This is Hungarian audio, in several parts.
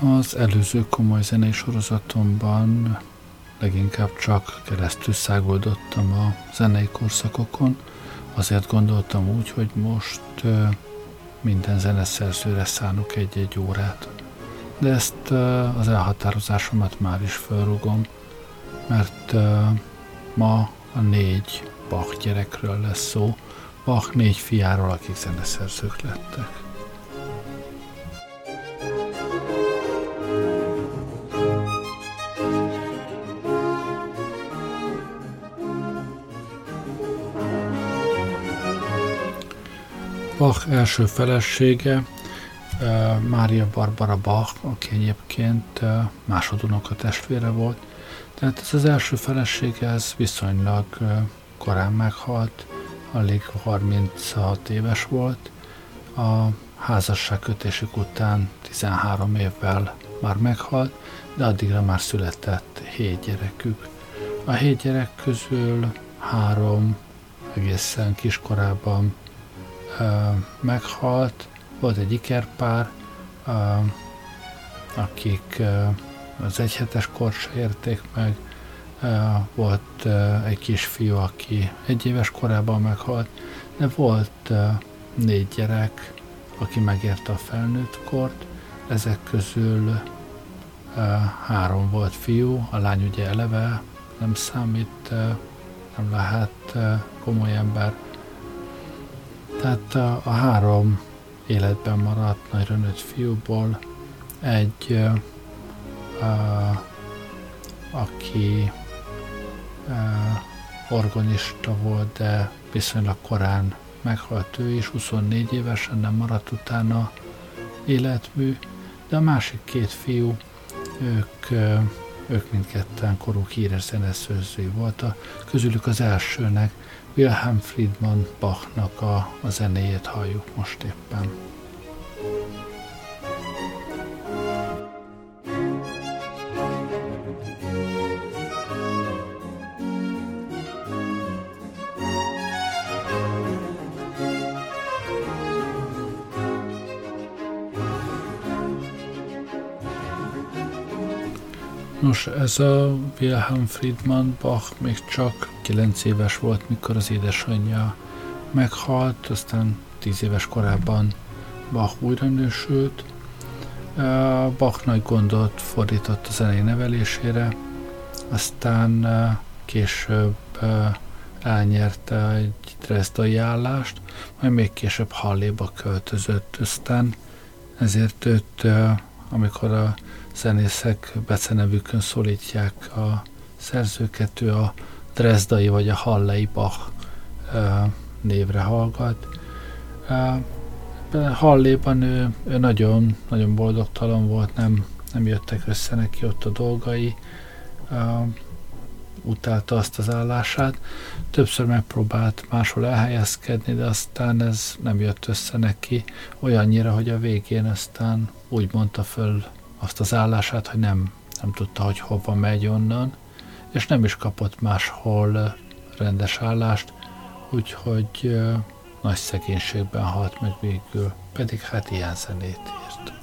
Az előző komoly zenei sorozatomban leginkább csak keresztül száguldottam a zenei korszakokon, azért gondoltam úgy, hogy most minden zeneszerzőre szánok egy-egy órát. De ezt az elhatározásomat már is felrúgom, mert ma a 4 Bach gyerekről lesz szó, Bach 4 fiáról, akik zeneszerzők lettek. Bach első felesége, Mária Barbara Bach, aki egyébként másodunoka testvére volt. Tehát ez az első felesége, ez viszonylag korán meghalt, alig 36 éves volt. A házasságkötésük után 13 évvel már meghalt, de addigra már született 7 gyerekük. A 7 gyerek közül 3 egészen kiskorában meghalt, volt egy ikerpár, akik az 1 hetes kort se érték meg, volt egy kisfiú, aki 1 éves korában meghalt, de volt 4 gyerek, aki megérte a felnőtt kort, ezek közül 3 volt fiú, a lány ugye eleve nem számít, nem lehet komoly ember. Tehát a 3 életben maradt nagyra nőtt fiúból egy, aki organista volt, de viszonylag korán meghalt ő is, 24 évesen, nem maradt utána életmű, de a másik 2 fiú, ők mindketten koruk híres zeneszerzői voltak, közülük az elsőnek, Wilhelm Friedemann Bachnak a zenéjét halljuk most éppen. Nos, ez a Wilhelm Friedemann Bach még csak 9 éves volt, mikor az édesanyja meghalt, aztán 10 éves korában Bach újra nősült. Bach nagy gondot fordított a zenei nevelésére, aztán később elnyerte egy drezdai állást, majd még később Halléba költözött, aztán ezért őt, amikor a zenészek becenevükön szólítják a szerzőket, ő a drezdai vagy a hallei Bach névre hallgat. Halléban ő nagyon, nagyon boldogtalan volt, nem jöttek össze neki ott a dolgai, utálta azt az állását. Többször megpróbált máshol elhelyezkedni, de aztán ez nem jött össze neki, olyannyira, hogy a végén aztán úgy mondta föl azt az állását, hogy nem tudta, hogy hova megy onnan, és nem is kapott máshol rendes állást, úgyhogy nagy szegénységben halt meg végül, pedig hát ilyen zenét írt.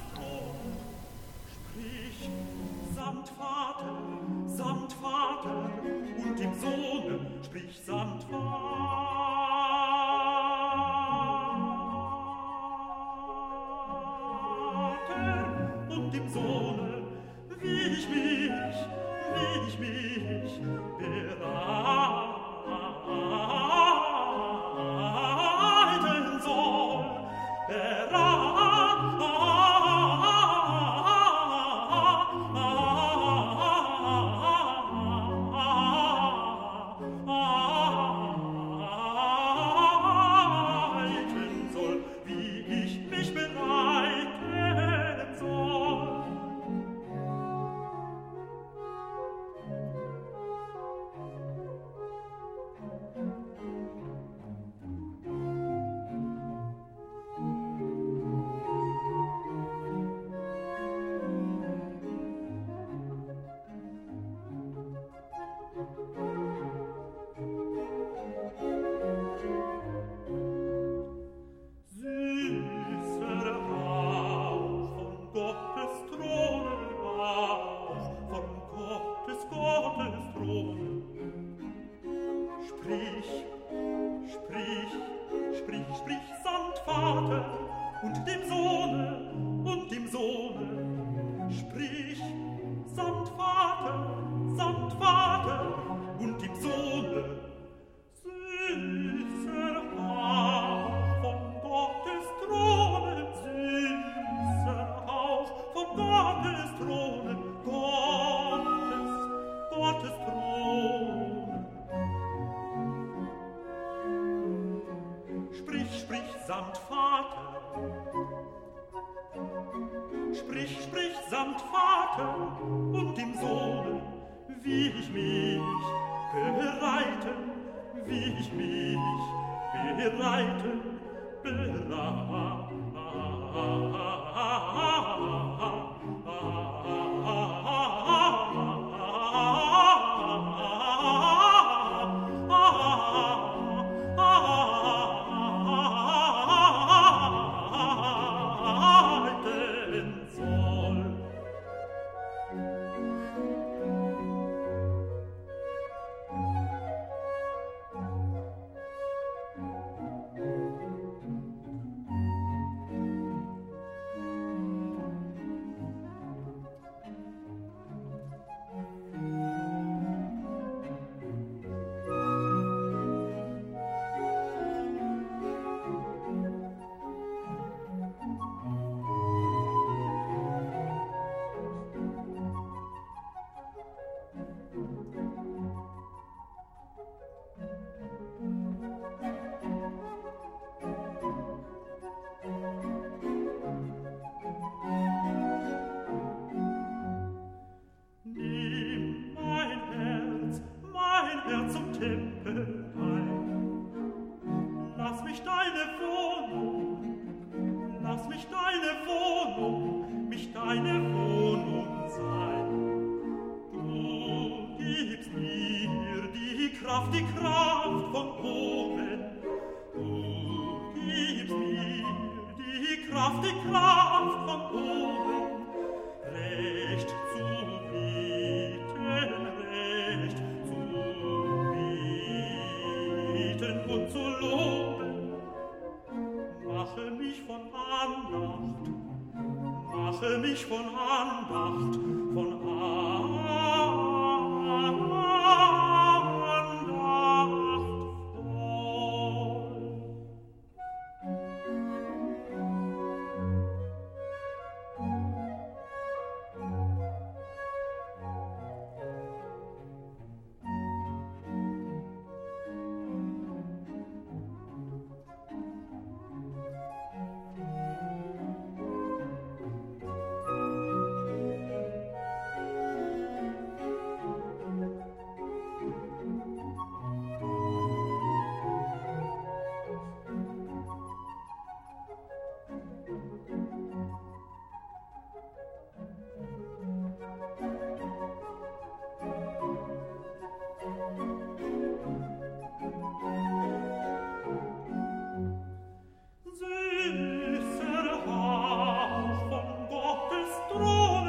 samt Vater und dem Sohne, wie ich mich bereiten, wie ich mich bereiten, Gottes Thron.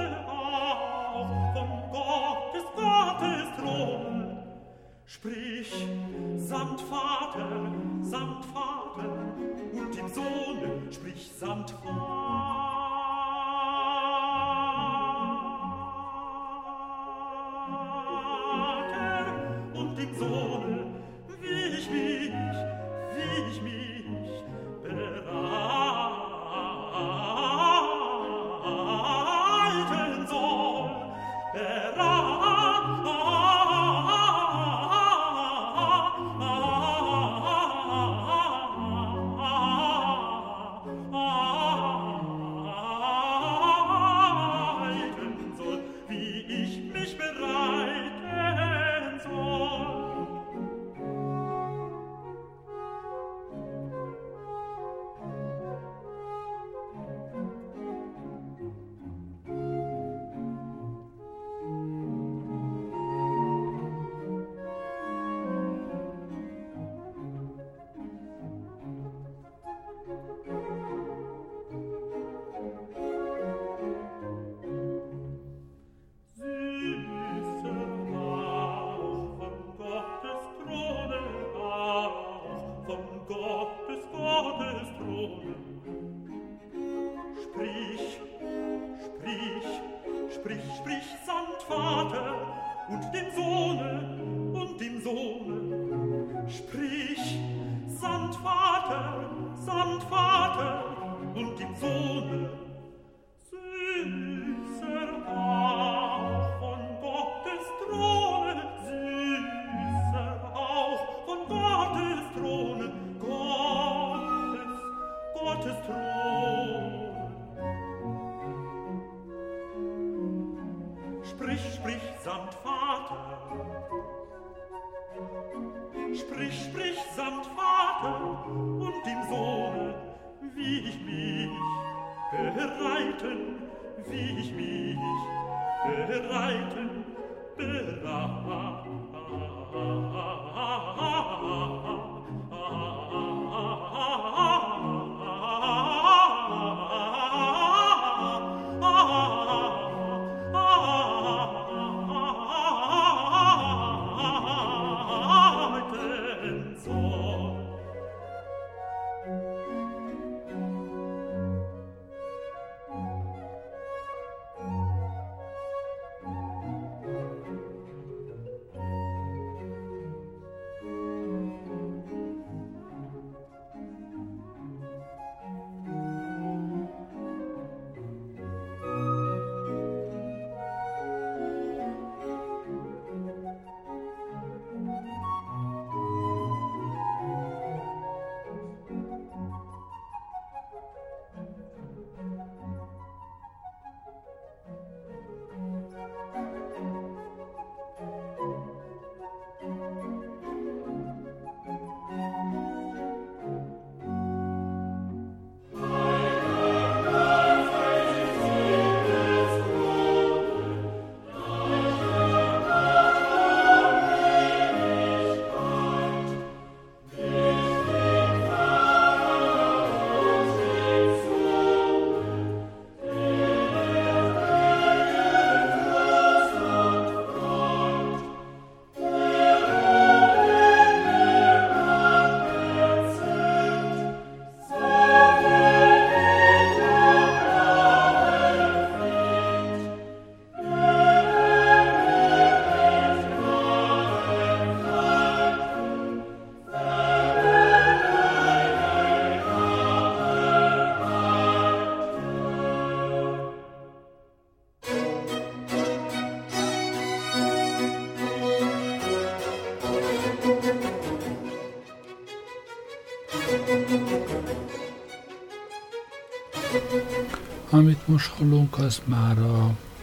Amit most hallunk, az már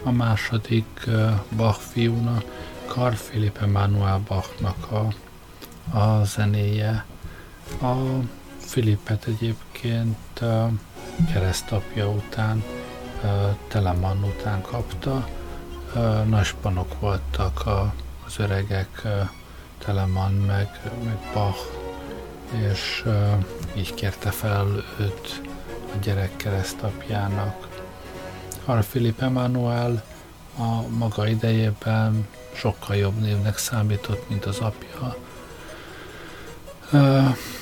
a második Bach fiúnak, Carl Philipp Emanuel Bachnak a zenéje. A Philippet egyébként keresztapja után, Telemann után kapta. Nagy spanok voltak az öregek, Telemann meg Bach, és így kérte fel őt a gyerek keresztapjának. Carl Philipp Emanuel a maga idejében sokkal jobb névnek számított, mint az apja.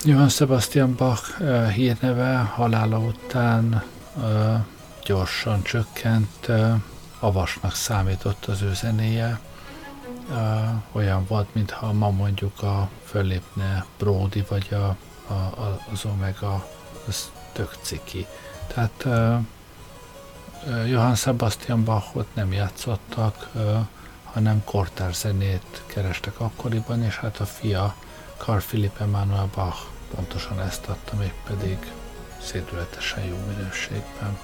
Johann Sebastian Bach hírneve halála után gyorsan csökkent, avasnak számított az ő zenéje. Olyan volt, mintha ma mondjuk fölépne Brody vagy az Omega, az tök ciki. Tehát Johann Sebastian Bachot nem játszottak, hanem kortárs zenét kerestek akkoriban, és hát a fia, Carl Philipp Emanuel Bach pontosan ezt adta, mégpedig szédületesen jó minőségben.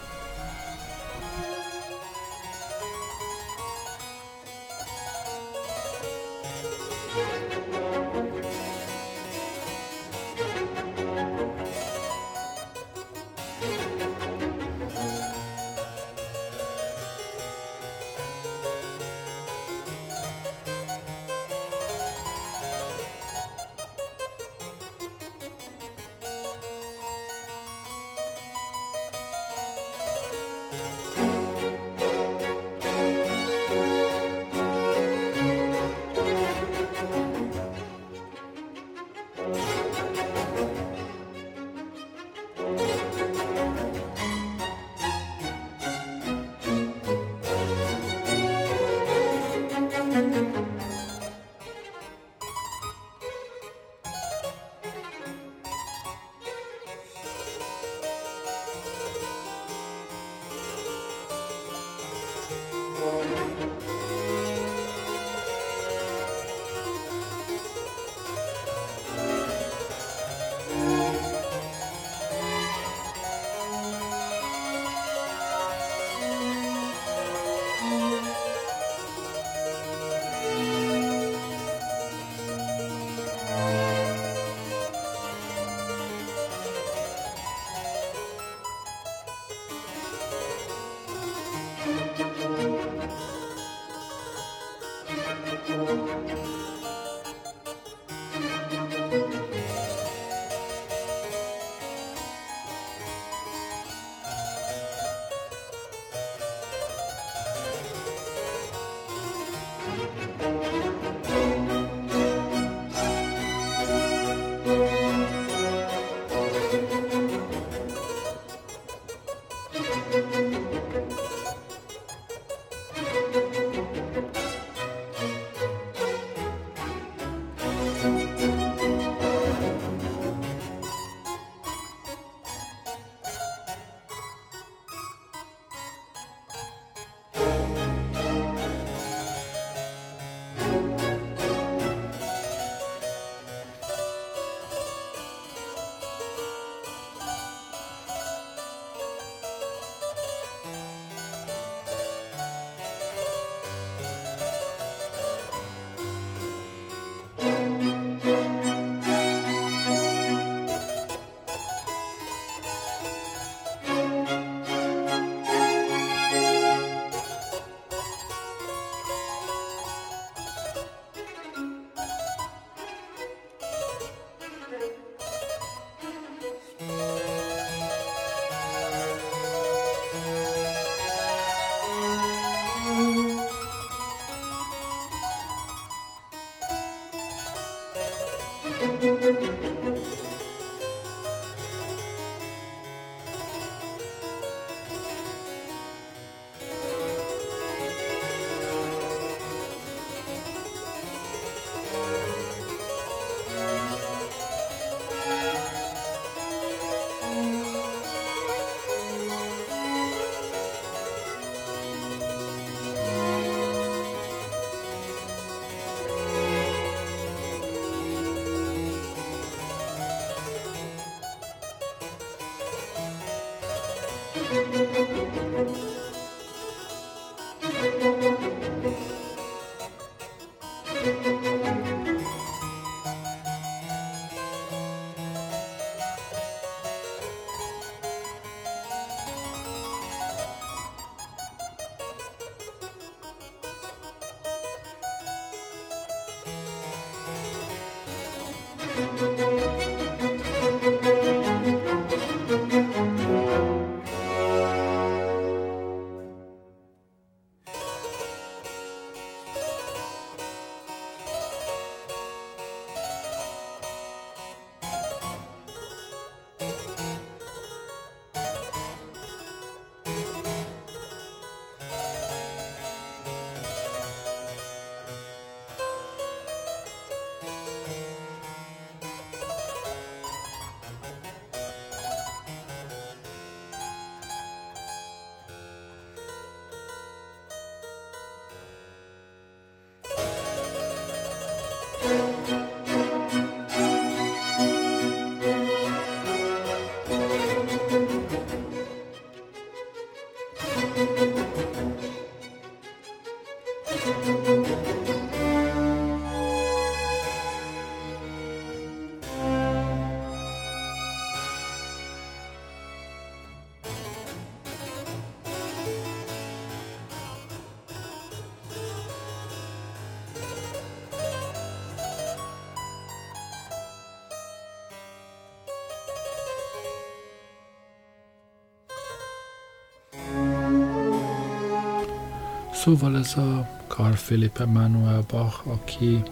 Szóval ez a Carl Philipp Emanuel Bach, aki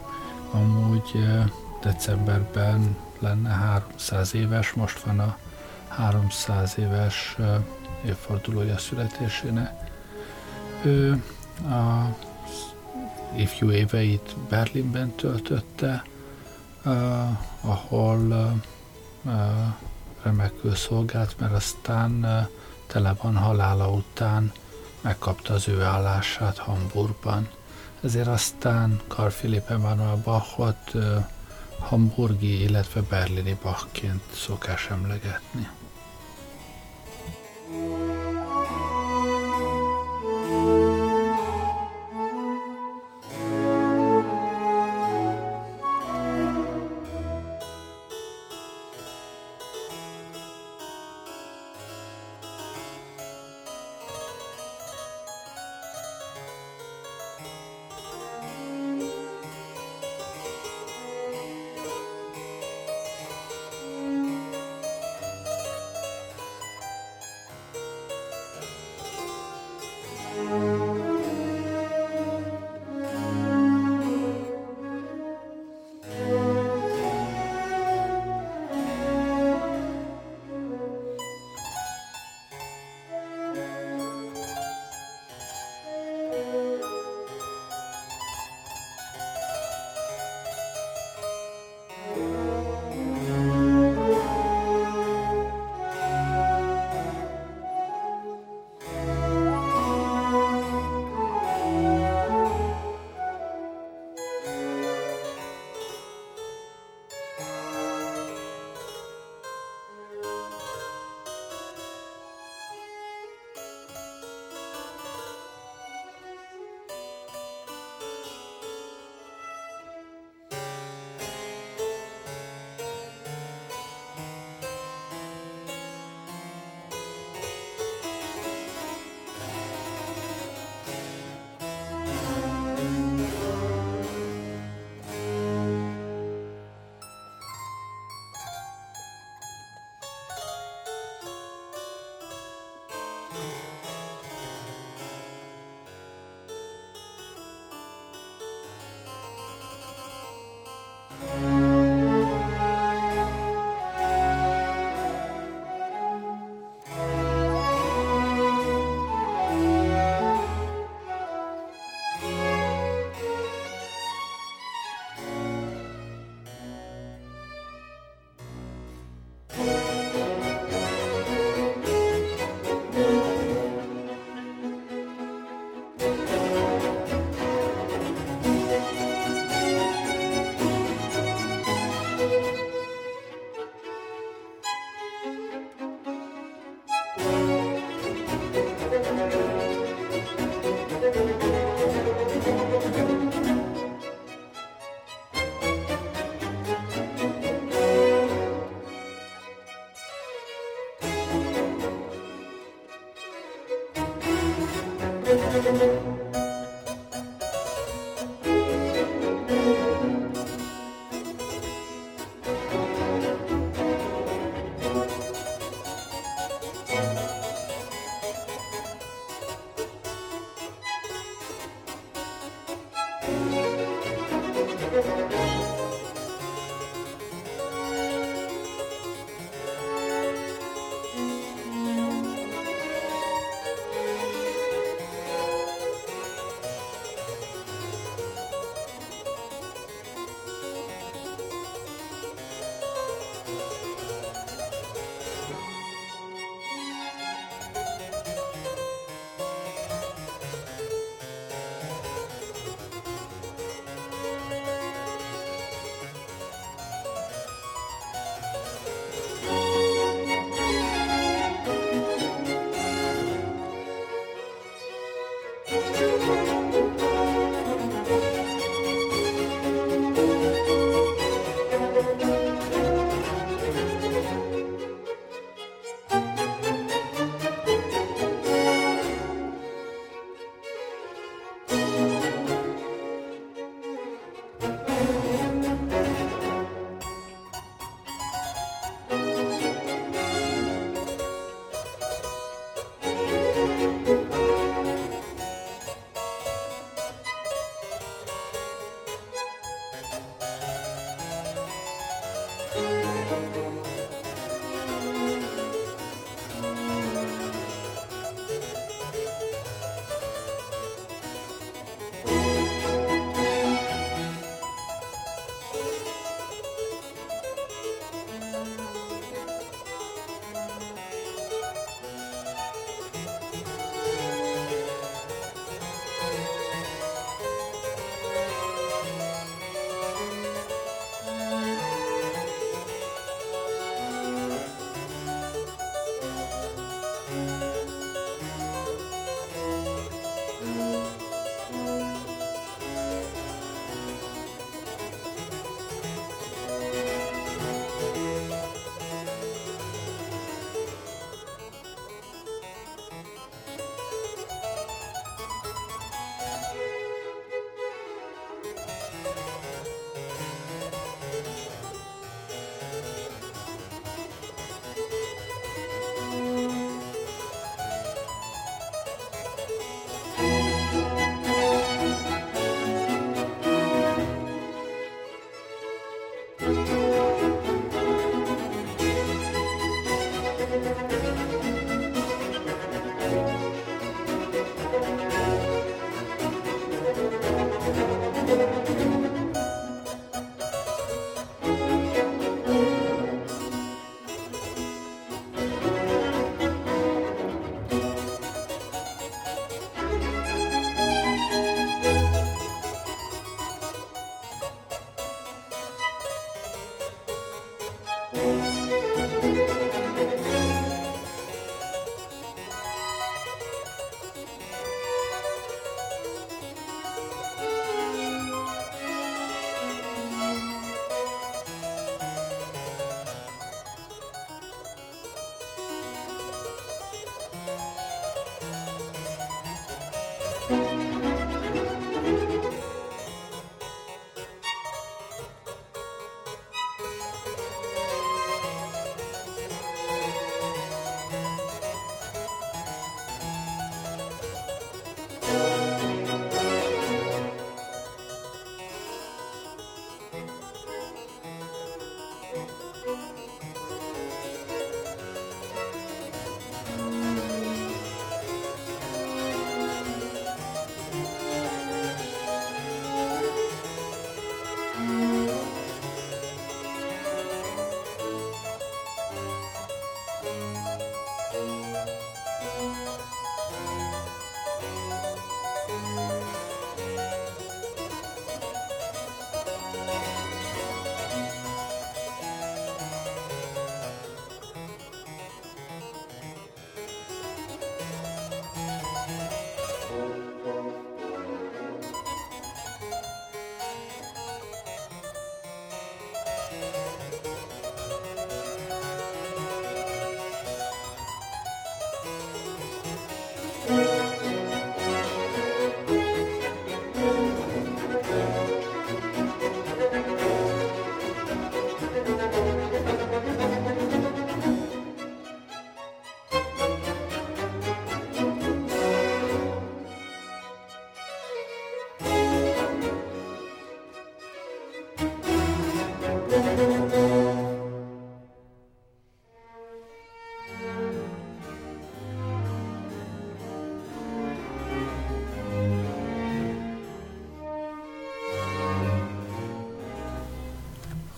amúgy decemberben lenne 300 éves, most van a 300 éves évfordulója születésének. Ő az ifjú éveit Berlinben töltötte, ahol remekül szolgált, mert aztán Telemann halála után megkapta az ő állását Hamburgban. Ezért aztán Carl Philipp Emanuel Bachot hamburgi, illetve berlini Bachként szokás emlegetni.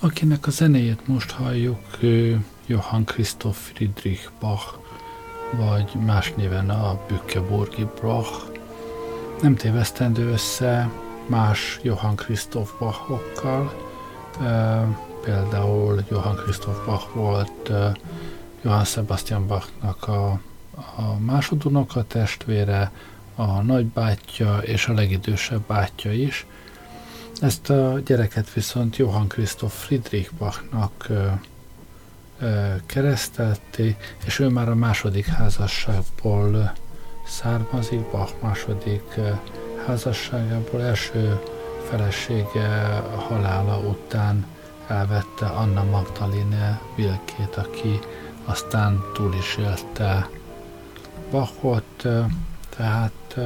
akinek a zenéjét most halljuk, Johann Christoph Friedrich Bach, vagy más néven a Bückeburgi Bach. Nem tévesztendő össze más Johann Christoph Bachokkal, például Johann Christoph Bach volt Johann Sebastian Bachnak a másodunoka testvére, a nagybátyja és a legidősebb bátyja is. Ezt a gyereket viszont Johann Christoph Friedrich Bachnak keresztelték, és ő már a második házasságból származik, Bach második házasságából. Első felesége halála után elvette Anna Magdalene Wilkét, aki aztán túl is élte Bachot, tehát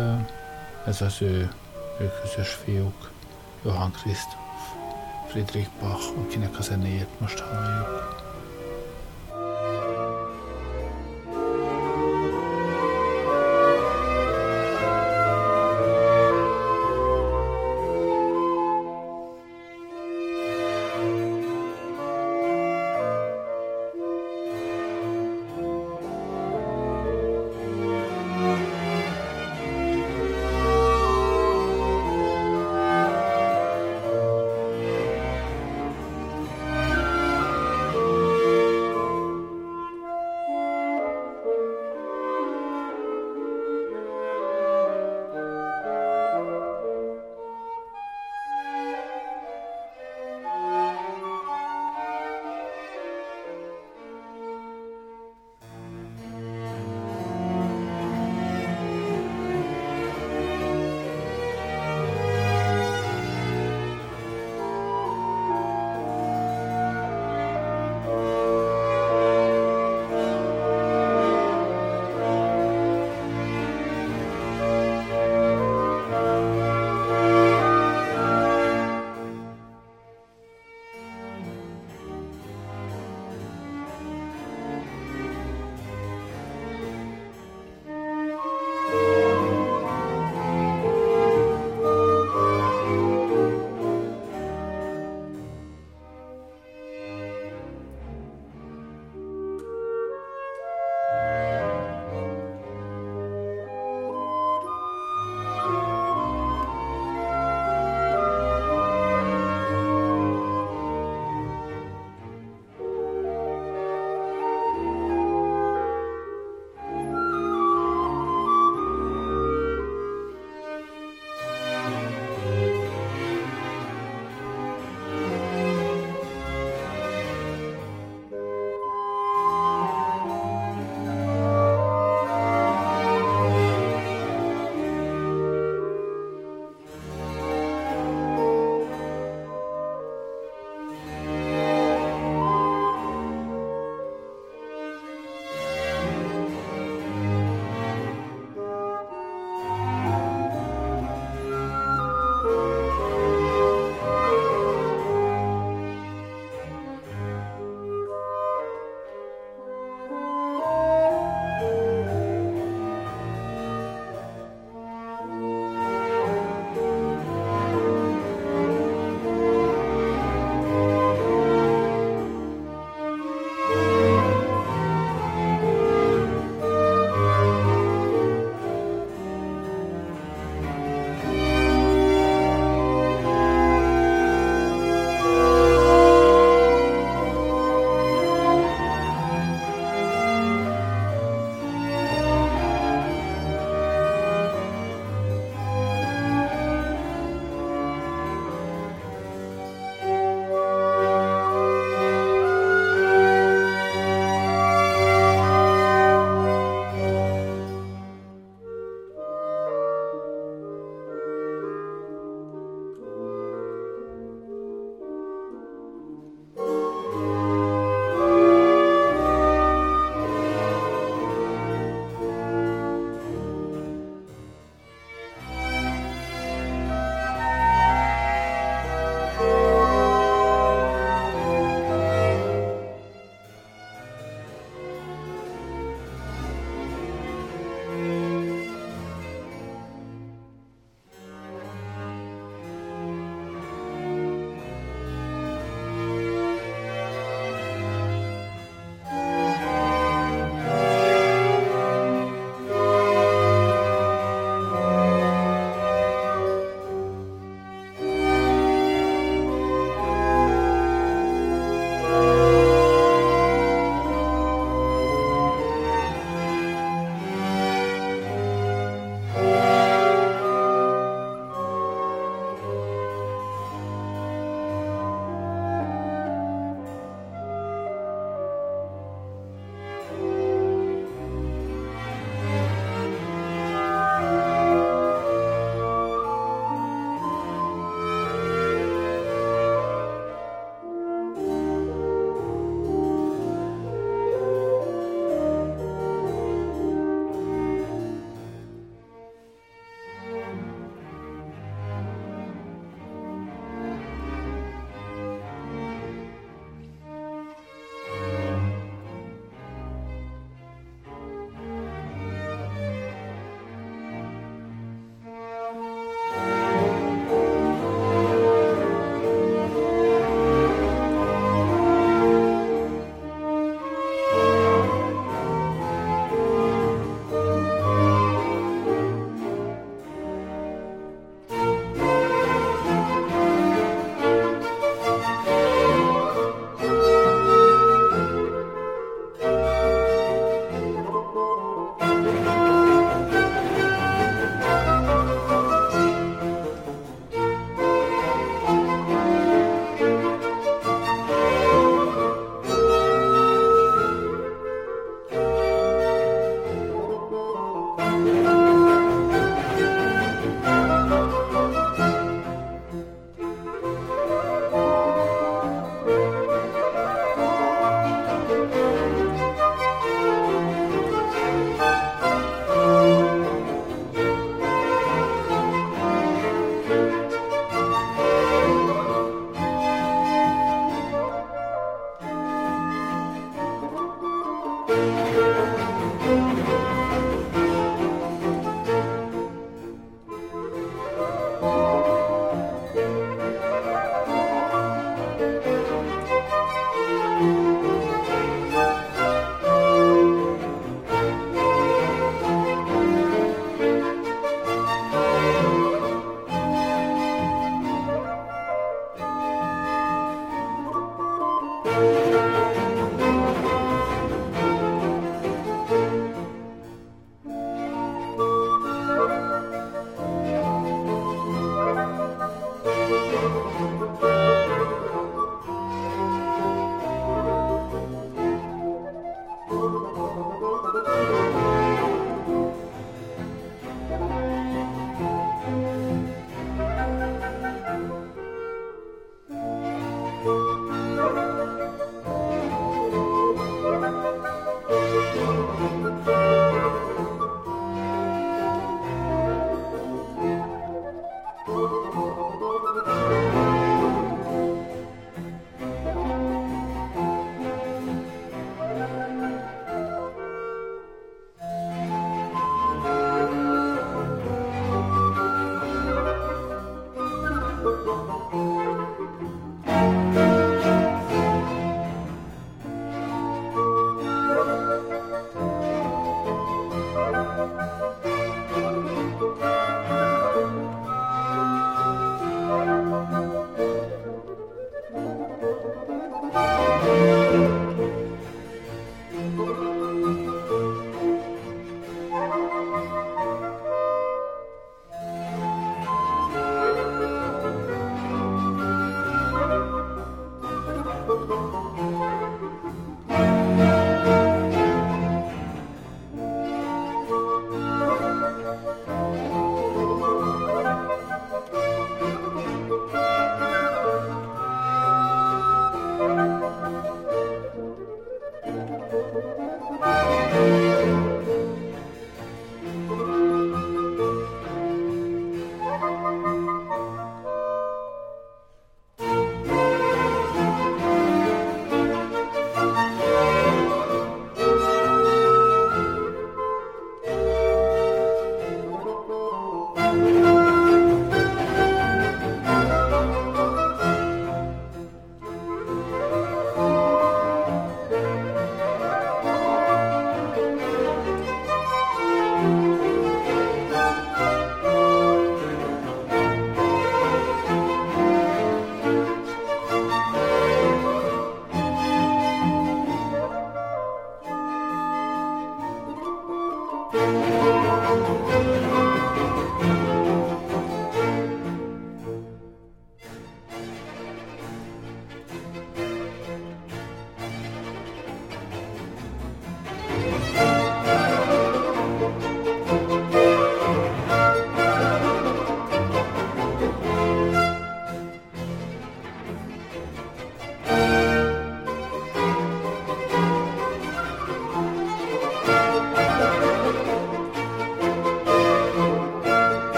ez az ő közös fiúk, Johann Christoph Friedrich Bach, akinek a zenéjét most halljuk.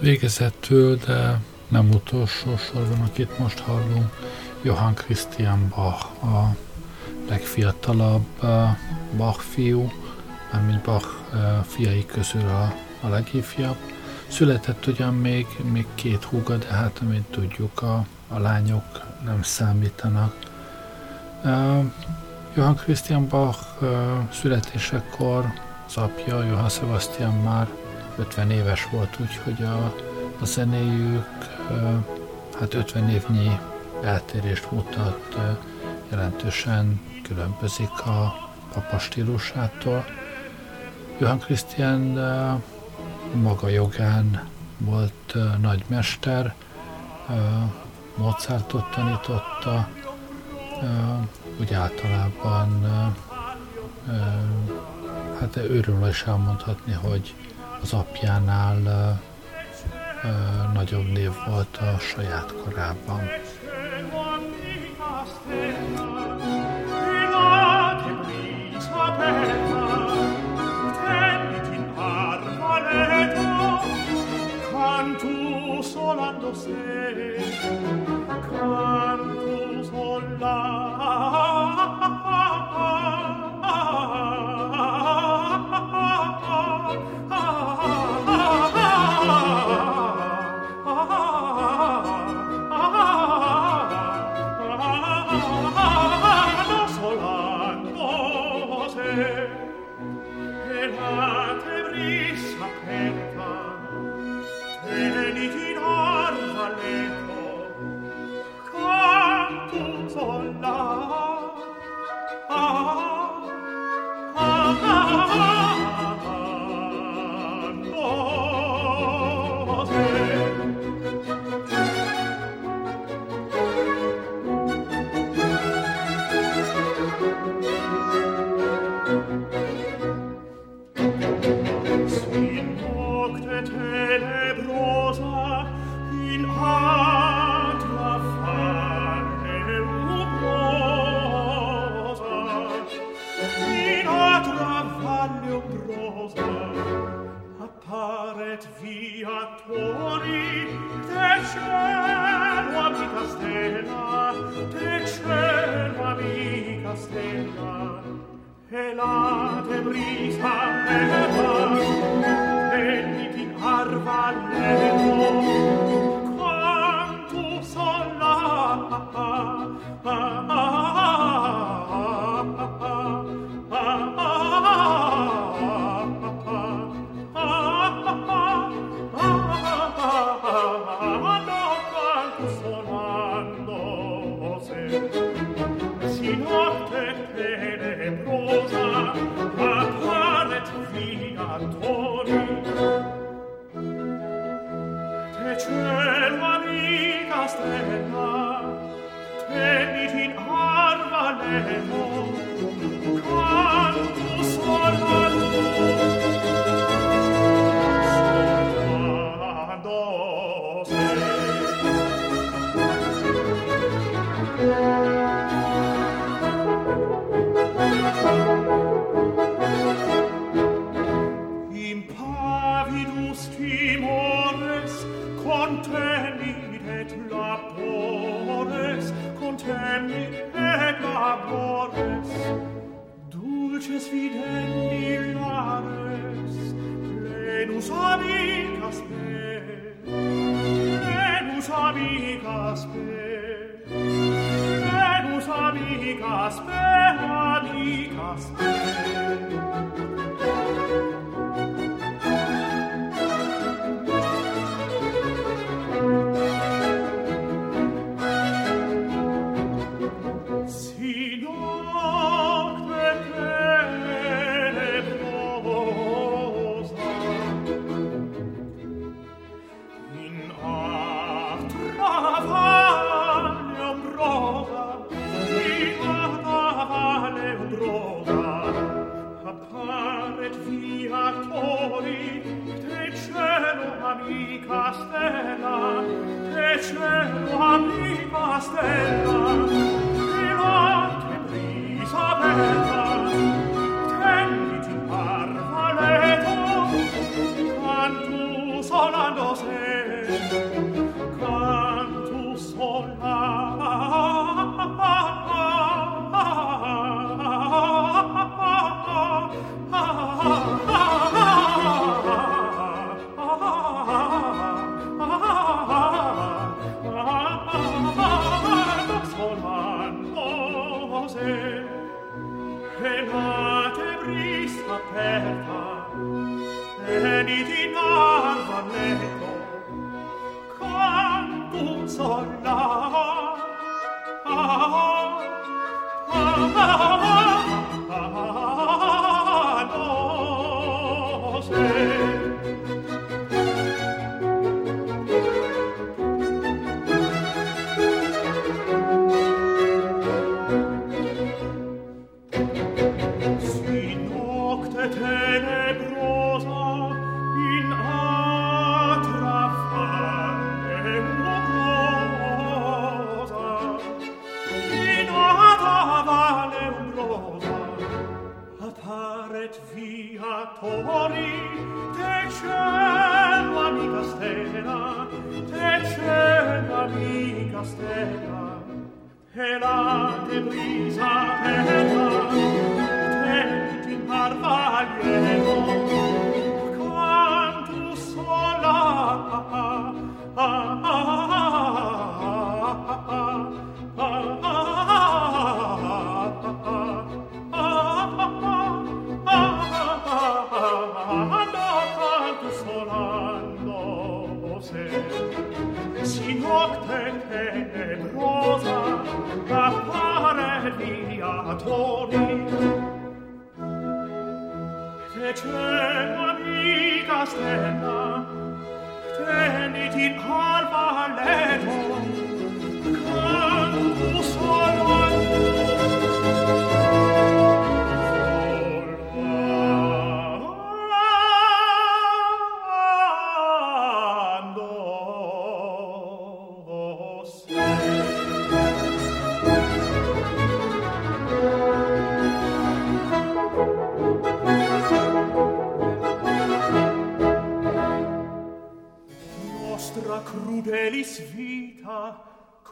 Végezetül, de nem utolsó sorban, akit most hallunk, Johann Christian Bach, a legfiatalabb Bach fiú, mármint Bach fiai közül a legifjabb. Született ugyan még két húga, de hát amit tudjuk, a lányok nem számítanak. Johann Christian Bach születésekor az apja, Johann Sebastian már 50 éves volt, úgyhogy a zenéjük hát 50 évnyi eltérést mutat, jelentősen különbözik a papa stílusától. Johann Christian maga jogán volt nagymester, Mozartot tanította, úgy általában hát őről is elmondhatni, hogy az apjánál nagyobb név volt a saját korában.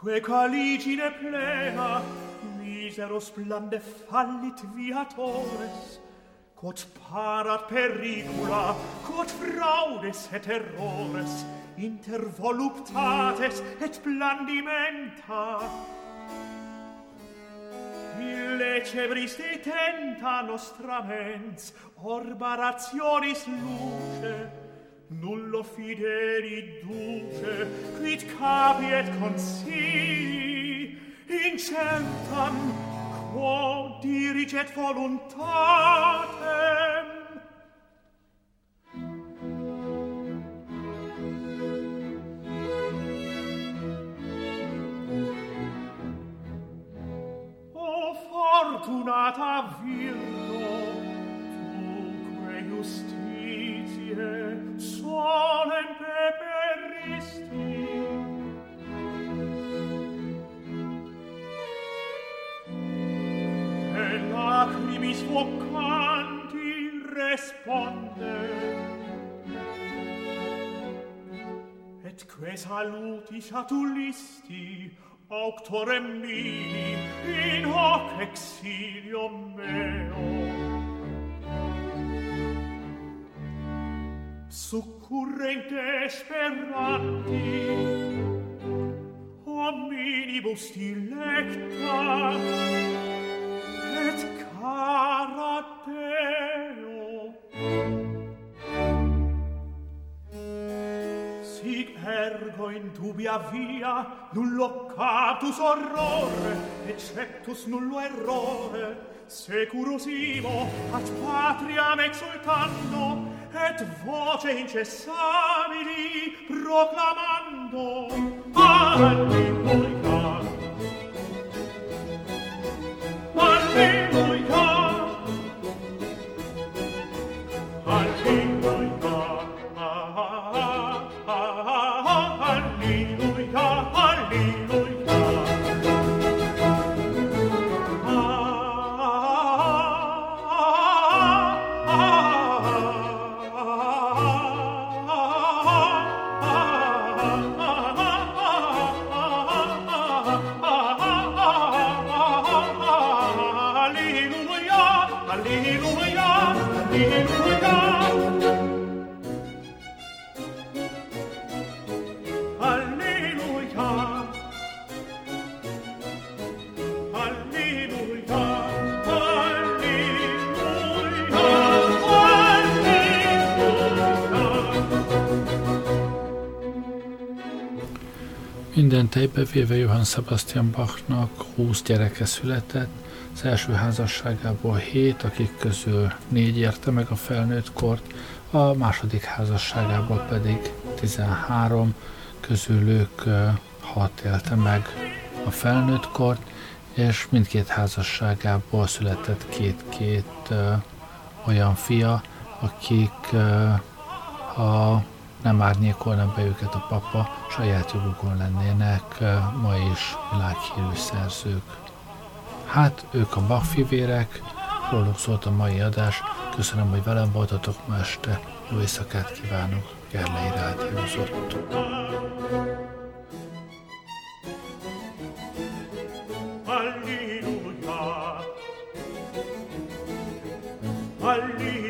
Que caligine plena, misero splande fallit viatores, quod parat pericula, quod fraudes et errores, inter voluptates et blandimenta. Ille cebriste tenta nostra mens, orba rationis luce, nullo fideli duce, quid capiet consii, incertam, quo diriget voluntatem. O fortunata virgo, tuque justitiae, solem peperisti. E lacrimis vocanti responde, et que salutis atulisti auctorem mini in hoc exilium meo. Succurrente speranti, hominibus dilecta, et cara Deo. Sic ergo in dubia via, nullo captus horrore, exceptus nullo errore, securus imo ad patriam exultando, et voce incessabili proclamando alleluia, alleluia, alleluia, alleluia, alleluia. Oh! Minden egybevéve Johann Sebastian Bachnak 20 gyereke született, az első házasságából 7, akik közül 4 érte meg a felnőtt kort, a második házasságából pedig 13, közülük 6 élte meg a felnőtt kort, és mindkét házasságából született két olyan fia, akik ha nem árnyékolna be őket a papa, saját jogukon lennének ma is világhírű szerzők. Hát, ők a Bach fivérek, róluk szólt a mai adás, köszönöm, hogy velem voltatok ma este, jó éjszakát kívánok, Gerlei Rádiózott. Hallelujah.